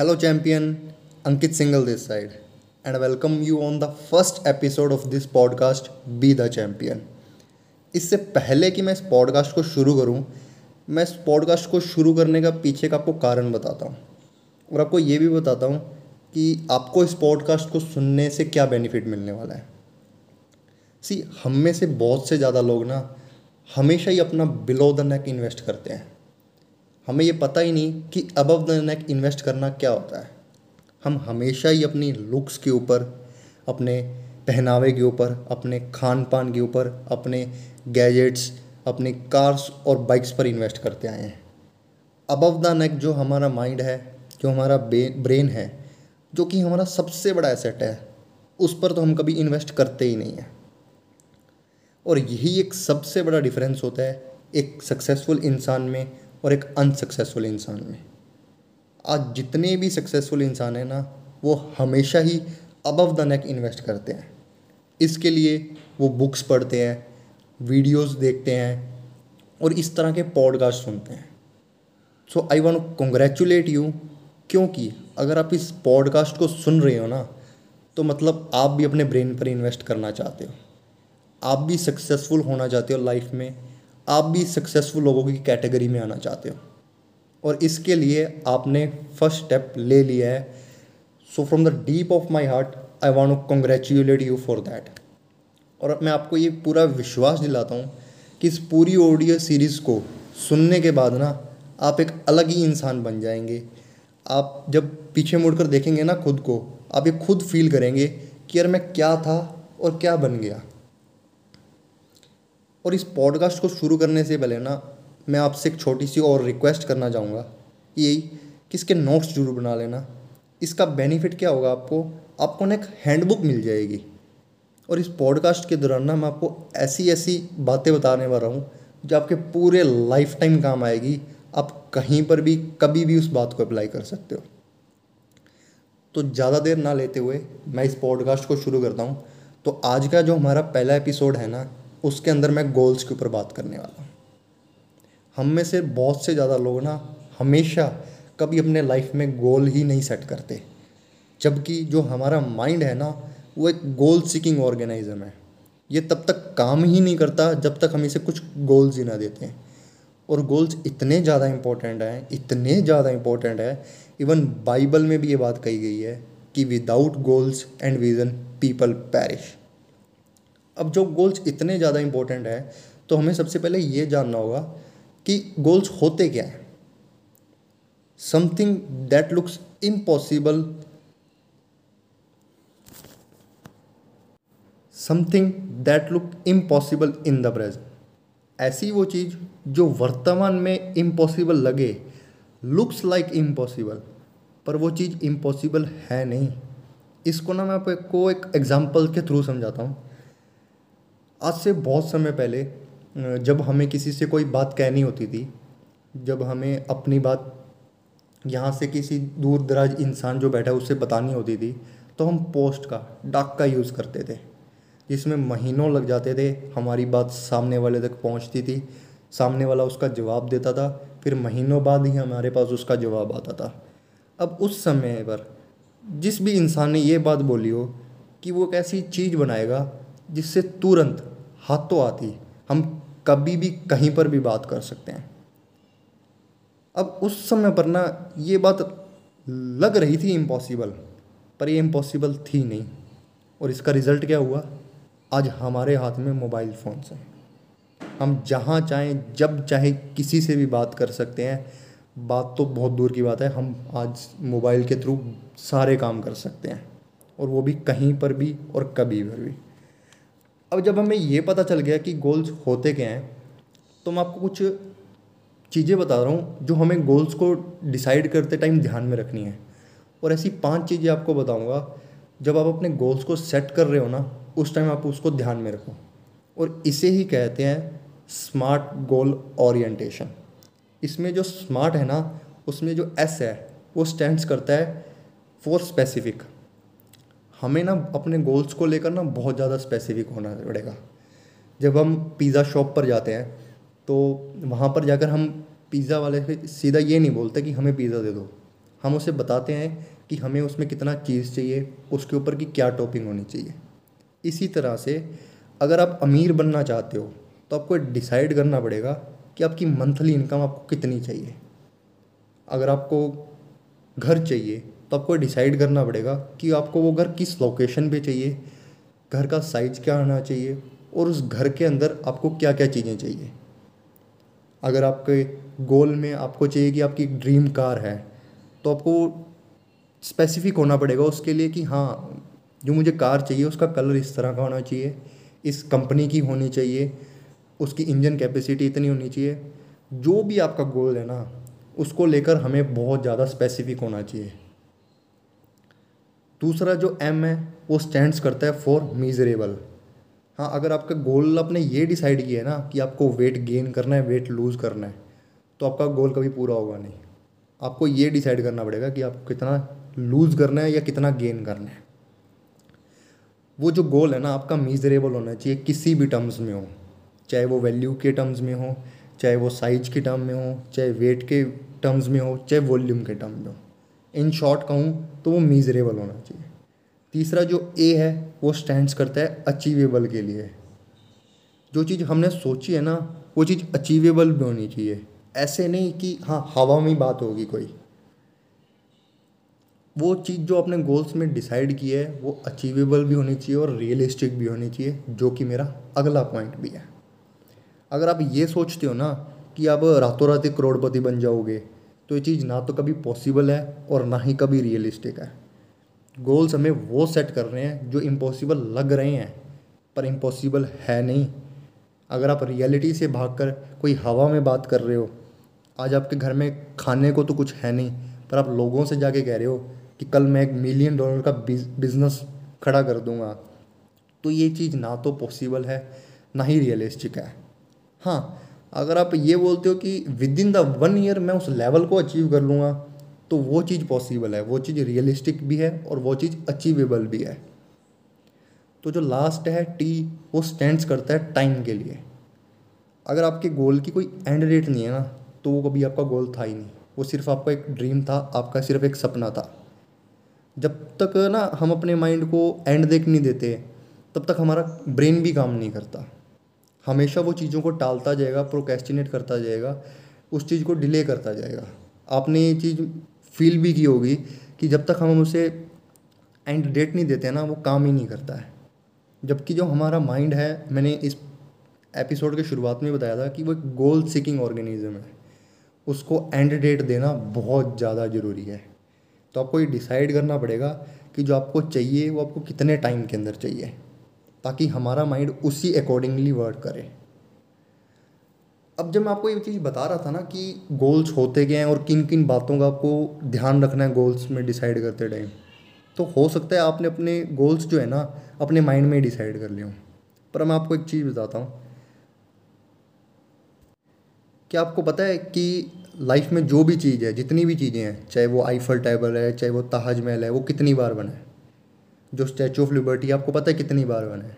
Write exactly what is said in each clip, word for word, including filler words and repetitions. Hello champion, Ankit Singal this side, and I welcome you on the first episode of this podcast, Be the Champion. इससे पहले कि मैं इस podcast को शुरू करूं, मैं इस पॉडकास्ट को शुरू करने का पीछे का आपको कारण बताता हूं और आपको ये भी बताता हूं कि आपको इस पॉडकास्ट को सुनने से क्या बेनिफिट मिलने वाला है। सी हम में से बहुत से ज़्यादा लोग ना हमेशा ही अपना बिलो द नेक इन्वेस्ट करते हैं, हमें ये पता ही नहीं कि अबव द नेक इन्वेस्ट करना क्या होता है। हम हमेशा ही अपनी लुक्स के ऊपर, अपने पहनावे के ऊपर, अपने खान पान के ऊपर, अपने गैजेट्स, अपने कार्स और बाइक्स पर इन्वेस्ट करते आए हैं। अबव द नेक जो हमारा माइंड है, जो हमारा ब्रेन है, जो कि हमारा सबसे बड़ा एसेट है, उस पर तो हम कभी इन्वेस्ट करते ही नहीं हैं। और यही एक सबसे बड़ा डिफरेंस होता है एक सक्सेसफुल इंसान में और एक अनसक्सेसफुल इंसान में। आज जितने भी सक्सेसफुल इंसान हैं ना, वो हमेशा ही अबव द नेक इन्वेस्ट करते हैं। इसके लिए वो बुक्स पढ़ते हैं, वीडियोस देखते हैं और इस तरह के पॉडकास्ट सुनते हैं। So I want to congratulate you, क्योंकि अगर आप इस पॉडकास्ट को सुन रहे हो ना, तो मतलब आप भी अपने ब्रेन पर इन्वेस्ट करना चाहते हो, आप भी सक्सेसफुल होना चाहते हो लाइफ में, आप भी सक्सेसफुल लोगों की कैटेगरी में आना चाहते हो और इसके लिए आपने फर्स्ट स्टेप ले लिया है। So from the deep of my heart I want to congratulate you for that. और मैं आपको ये पूरा विश्वास दिलाता हूँ कि इस पूरी ऑडियो सीरीज़ को सुनने के बाद ना आप एक अलग ही इंसान बन जाएंगे। आप जब पीछे मुड़ कर देखेंगे ना खुद को, आप ये खुद फील करेंगे कि यार मैं क्या था और क्या बन गया। और इस पॉडकास्ट को शुरू करने से पहले ना मैं आपसे एक छोटी सी और रिक्वेस्ट करना चाहूँगा, यही कि इसके नोट्स जरूर बना लेना। इसका बेनिफिट क्या होगा, आपको आपको ना एक हैंडबुक मिल जाएगी और इस पॉडकास्ट के दौरान ना मैं आपको ऐसी ऐसी बातें बताने वाला हूँ जो आपके पूरे लाइफ टाइम काम आएगी। आप कहीं पर भी कभी भी उस बात को अप्लाई कर सकते हो। तो ज़्यादा देर ना लेते हुए मैं इस पॉडकास्ट को शुरू करता हूँ। तो आज का जो हमारा पहला एपिसोड है ना, उसके अंदर मैं गोल्स के ऊपर बात करने वाला हूँ। हम में से बहुत से ज़्यादा लोग ना हमेशा कभी अपने लाइफ में गोल ही नहीं सेट करते, जबकि जो हमारा माइंड है ना, वो एक गोल सीकिंग ऑर्गेनाइज़म है। ये तब तक काम ही नहीं करता जब तक हम इसे कुछ गोल्स ही ना देते हैं। और गोल्स इतने ज़्यादा इम्पोर्टेंट हैं, इतने ज़्यादा इम्पोर्टेंट है, इवन बाइबल में भी ये बात कही गई है कि without goals and vision people perish. अब जो गोल्स इतने ज़्यादा इम्पोर्टेंट है, तो हमें सबसे पहले ये जानना होगा कि गोल्स होते क्या हैं। Something that looks impossible, something that look impossible in the present. ऐसी वो चीज़ जो वर्तमान में इम्पॉसिबल लगे, लुक्स लाइक इम्पॉसिबल, पर वो चीज़ इम्पॉसिबल है नहीं। इसको ना मैं आपको एक एग्जाम्पल के थ्रू समझाता हूँ। आज से बहुत समय पहले जब हमें किसी से कोई बात कहनी होती थी, जब हमें अपनी बात यहाँ से किसी दूर दराज इंसान जो बैठा है उससे बतानी होती थी, तो हम पोस्ट का, डाक का यूज़ करते थे, जिसमें महीनों लग जाते थे। हमारी बात सामने वाले तक पहुँचती थी, सामने वाला उसका जवाब देता था, फिर महीनों बाद ही हमारे पास उसका जवाब आता था। अब उस समय पर जिस भी इंसान ने ये बात बोली हो कि वो एक ऐसी चीज़ बनाएगा जिससे तुरंत हाथों आती हम कभी भी कहीं पर भी बात कर सकते हैं। अब उस समय पर ना ये बात लग रही थी इम्पॉसिबल, पर ये इम्पॉसिबल थी नहीं। और इसका रिज़ल्ट क्या हुआ, आज हमारे हाथ में मोबाइल फ़ोन है, हम जहाँ चाहें जब चाहे किसी से भी बात कर सकते हैं। बात तो बहुत दूर की बात है, हम आज मोबाइल के थ्रू सारे काम कर सकते हैं, और वो भी कहीं पर भी और कभी पर भी। अब जब हमें ये पता चल गया कि गोल्स होते क्या हैं, तो मैं आपको कुछ चीज़ें बता रहा हूँ जो हमें गोल्स को डिसाइड करते टाइम ध्यान में रखनी है। और ऐसी पांच चीज़ें आपको बताऊँगा, जब आप अपने गोल्स को सेट कर रहे हो ना, उस टाइम आप उसको ध्यान में रखो। और इसे ही कहते हैं स्मार्ट गोल ओरिएंटेशन। इसमें जो स्मार्ट है ना, उसमें जो एस है वो स्टैंड्स करता है फॉर स्पेसिफिक। हमें ना अपने गोल्स को लेकर ना बहुत ज़्यादा स्पेसिफिक होना पड़ेगा। जब हम पिज़्ज़ा शॉप पर जाते हैं, तो वहाँ पर जाकर हम पिज़्ज़ा वाले से सीधा ये नहीं बोलते कि हमें पिज़्ज़ा दे दो, हम उसे बताते हैं कि हमें उसमें कितना चीज़ चाहिए, उसके ऊपर की क्या टॉपिंग होनी चाहिए। इसी तरह से अगर आप अमीर बनना चाहते हो तो आपको डिसाइड करना पड़ेगा कि आपकी मंथली इनकम आपको कितनी चाहिए। अगर आपको घर चाहिए तो आपको डिसाइड करना पड़ेगा कि आपको वो घर किस लोकेशन पे चाहिए, घर का साइज़ क्या होना चाहिए और उस घर के अंदर आपको क्या क्या चीज़ें चाहिए। अगर आपके गोल में आपको चाहिए कि आपकी ड्रीम कार है तो आपको स्पेसिफिक होना पड़ेगा उसके लिए कि हाँ, जो मुझे कार चाहिए उसका कलर इस तरह का होना चाहिए, इस कंपनी की होनी चाहिए, उसकी इंजन कैपेसिटी इतनी होनी चाहिए। जो भी आपका गोल है ना, उसको लेकर हमें बहुत ज़्यादा स्पेसिफिक होना चाहिए। दूसरा जो एम है वो स्टैंड्स करता है फॉर मीजरेबल। हाँ, अगर आपका गोल आपने ये डिसाइड किया है ना कि आपको वेट गेन करना है, वेट लूज़ करना है, तो आपका गोल कभी पूरा होगा नहीं। आपको ये डिसाइड करना पड़ेगा कि आपको कितना लूज़ करना है या कितना गेन करना है। वो जो गोल है ना आपका, मीजरेबल होना चाहिए किसी भी टर्म्स में हो, चाहे वो वैल्यू के टर्म्स में हो, चाहे वो साइज़ के टर्म में हो, चाहे वेट के टर्म्स में हो, चाहे वॉल्यूम के टर्म में हो। इन शॉर्ट कहूँ तो वो मीजरेबल होना चाहिए। तीसरा जो ए है वो स्टैंड्स करता है अचीवेबल के लिए। जो चीज़ हमने सोची है ना वो चीज़ अचीवेबल भी होनी चाहिए, ऐसे नहीं कि हाँ हवा में बात होगी कोई। वो चीज़ जो आपने गोल्स में डिसाइड की है वो अचीवेबल भी होनी चाहिए और रियलिस्टिक भी होनी चाहिए, जो कि मेरा अगला पॉइंट भी है। अगर आप ये सोचते हो ना कि आप रातों रात एक करोड़पति बन जाओगे तो ये चीज़ ना तो कभी पॉसिबल है और ना ही कभी रियलिस्टिक है। गोल्स हमें वो सेट कर रहे हैं जो इम्पॉसिबल लग रहे हैं पर इम्पॉसिबल है नहीं। अगर आप रियलिटी से भागकर कोई हवा में बात कर रहे हो, आज आपके घर में खाने को तो कुछ है नहीं पर आप लोगों से जाके कह रहे हो कि कल मैं एक मिलियन डॉलर का बिज़नेस खड़ा कर दूंगा, तो ये चीज़ ना तो पॉसिबल है ना ही रियलिस्टिक है। हाँ, अगर आप ये बोलते हो कि within the one year मैं उस लेवल को अचीव कर लूँगा, तो वो चीज़ पॉसिबल है, वो चीज़ रियलिस्टिक भी है और वो चीज़ अचीवेबल भी है। तो जो लास्ट है टी, वो स्टैंड्स करता है टाइम के लिए। अगर आपके गोल की कोई एंड डेट नहीं है ना तो वो कभी आपका गोल था ही नहीं, वो सिर्फ आपका एक ड्रीम था, आपका सिर्फ एक सपना था। जब तक ना हम अपने माइंड को एंड देख नहीं देते तब तक हमारा ब्रेन भी काम नहीं करता, हमेशा वो चीज़ों को टालता जाएगा, प्रोक्रेस्टिनेट करता जाएगा, उस चीज़ को डिले करता जाएगा। आपने ये चीज़ फील भी की होगी कि जब तक हम उसे एंड डेट नहीं देते ना वो काम ही नहीं करता है। जबकि जो हमारा माइंड है, मैंने इस एपिसोड के शुरुआत में बताया था कि वो एक गोल सीकिंग ऑर्गेनिज्म है, उसको एंड डेट देना बहुत ज़्यादा ज़रूरी है। तो आपको ये डिसाइड करना पड़ेगा कि जो आपको चाहिए वो आपको कितने टाइम के अंदर चाहिए, ताकि हमारा माइंड उसी अकॉर्डिंगली वर्क करे। अब जब मैं आपको ये चीज़ बता रहा था ना कि गोल्स होते क्या हैं और किन किन बातों का आपको ध्यान रखना है गोल्स में डिसाइड करते टाइम, तो हो सकता है आपने अपने गोल्स जो है ना अपने माइंड में ही डिसाइड कर लिए हों। पर मैं आपको एक चीज़ बताता हूँ, क्या आपको पता है कि लाइफ में जो भी चीज़ है, जितनी भी चीज़ें हैं, चाहे वो आईफल टावर है, चाहे वो ताजमहल है, वो कितनी बार बना है? जो स्टैचू ऑफ लिबर्टी आपको पता है कितनी बार बना है?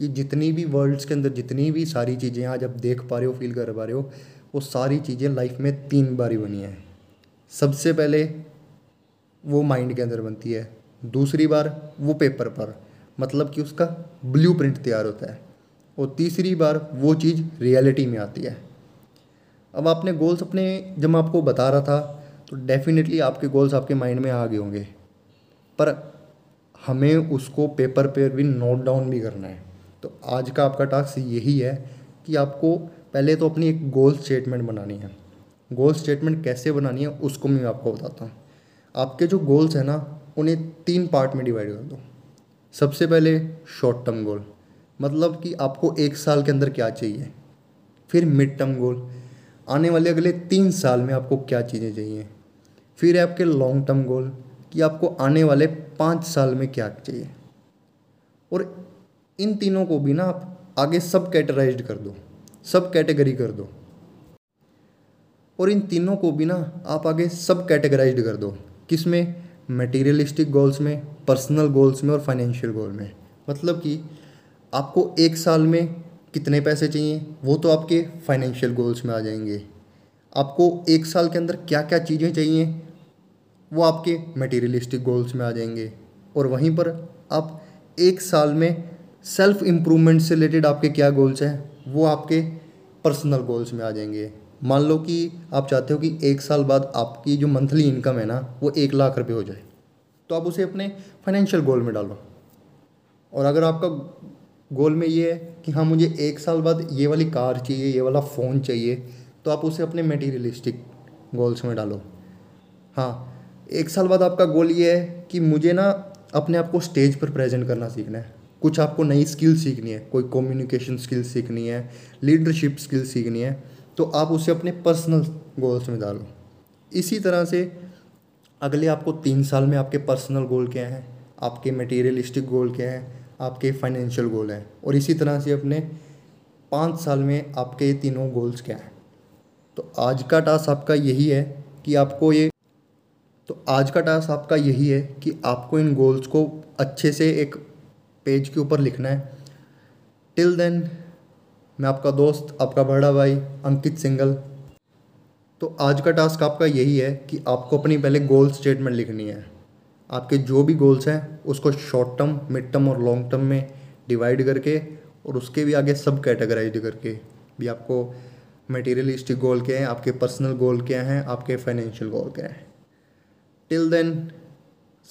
ये जितनी भी वर्ल्ड्स के अंदर जितनी भी सारी चीज़ें आज आप देख पा रहे हो, फील कर पा रहे हो, वो सारी चीज़ें लाइफ में तीन बार ही बनी हैं। सबसे पहले वो माइंड के अंदर बनती है, दूसरी बार वो पेपर पर, मतलब कि उसका ब्लूप्रिंट तैयार होता है, और तीसरी बार वो चीज़ रियलिटी में आती है। अब आपने गोल्स अपने, जब मैं आपको बता रहा था, तो डेफिनेटली आपके गोल्स आपके माइंड में आ गए होंगे, पर हमें उसको पेपर पे भी नोट डाउन भी करना है। तो आज का आपका टास्क यही है कि आपको पहले तो अपनी एक गोल स्टेटमेंट बनानी है। गोल स्टेटमेंट कैसे बनानी है उसको मैं आपको बताता हूँ। आपके जो गोल्स हैं ना उन्हें तीन पार्ट में डिवाइड कर दो। सबसे पहले शॉर्ट टर्म गोल, मतलब कि आपको एक साल के अंदर क्या चाहिए। फिर मिड टर्म गोल, आने वाले अगले तीन साल में आपको क्या चीज़ें चाहिए। फिर है आपके लॉन्ग टर्म गोल, कि आपको आने वाले पाँच साल में क्या चाहिए। और इन तीनों को भी ना आप आगे सब कैटेगराइज्ड कर दो, सब कैटेगरी कर दो और इन तीनों को भी ना आप आगे सब कैटेगराइज्ड कर दो। किस में? मटेरियलिस्टिक गोल्स में, पर्सनल गोल्स में और फाइनेंशियल गोल में। मतलब कि आपको एक साल में कितने पैसे चाहिए वो तो आपके फाइनेंशियल गोल्स में आ जाएंगे। आपको एक साल के अंदर क्या क्या चीज़ें चाहिए वो आपके मटेरियलिस्टिक गोल्स में आ जाएंगे। और वहीं पर आप एक साल में सेल्फ इम्प्रूवमेंट से रिलेटेड आपके क्या गोल्स हैं, वो आपके पर्सनल गोल्स में आ जाएंगे। मान लो कि आप चाहते हो कि एक साल बाद आपकी जो मंथली इनकम है ना वो एक लाख रुपए हो जाए, तो आप उसे अपने फाइनेंशियल गोल में डालो। और अगर आपका गोल में ये है कि हाँ मुझे एक साल बाद ये वाली कार चाहिए, ये वाला फ़ोन चाहिए, तो आप उसे अपने मटेरियलिस्टिक गोल्स में डालो। हाँ, एक साल बाद आपका गोल ये है कि मुझे ना अपने आप को स्टेज पर प्रेजेंट करना सीखना है, कुछ आपको नई स्किल सीखनी है, कोई कम्युनिकेशन स्किल सीखनी है, लीडरशिप स्किल सीखनी है, तो आप उसे अपने पर्सनल गोल्स में डालो। इसी तरह से अगले आपको तीन साल में आपके पर्सनल गोल क्या हैं, आपके मटेरियलिस्टिक गोल क्या हैं, आपके फाइनेंशियल गोल हैं, और इसी तरह से अपने पाँच साल में आपके ये तीनों गोल्स क्या हैं। तो आज का टास्क आपका यही है कि आपको ये तो आज का टास्क आपका यही है कि आपको इन गोल्स को अच्छे से एक पेज के ऊपर लिखना है। टिल देन, मैं आपका दोस्त, आपका बड़ा भाई अंकित सिंगल। तो आज का टास्क आपका यही है कि आपको अपनी पहले गोल स्टेटमेंट लिखनी है। आपके जो भी गोल्स हैं उसको शॉर्ट टर्म, मिड टर्म और लॉन्ग टर्म में डिवाइड करके और उसके भी आगे सब कैटेगराइज करके भी आपको मटेरियलिस्टिक गोल क्या हैं, आपके पर्सनल गोल क्या हैं, आपके फाइनेंशियल गोल क्या हैं। Till then,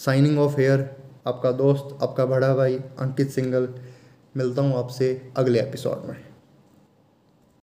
signing off here, आपका दोस्त, आपका बड़ा भाई अंकित सिंगल। मिलता हूँ आपसे अगले एपिसोड में।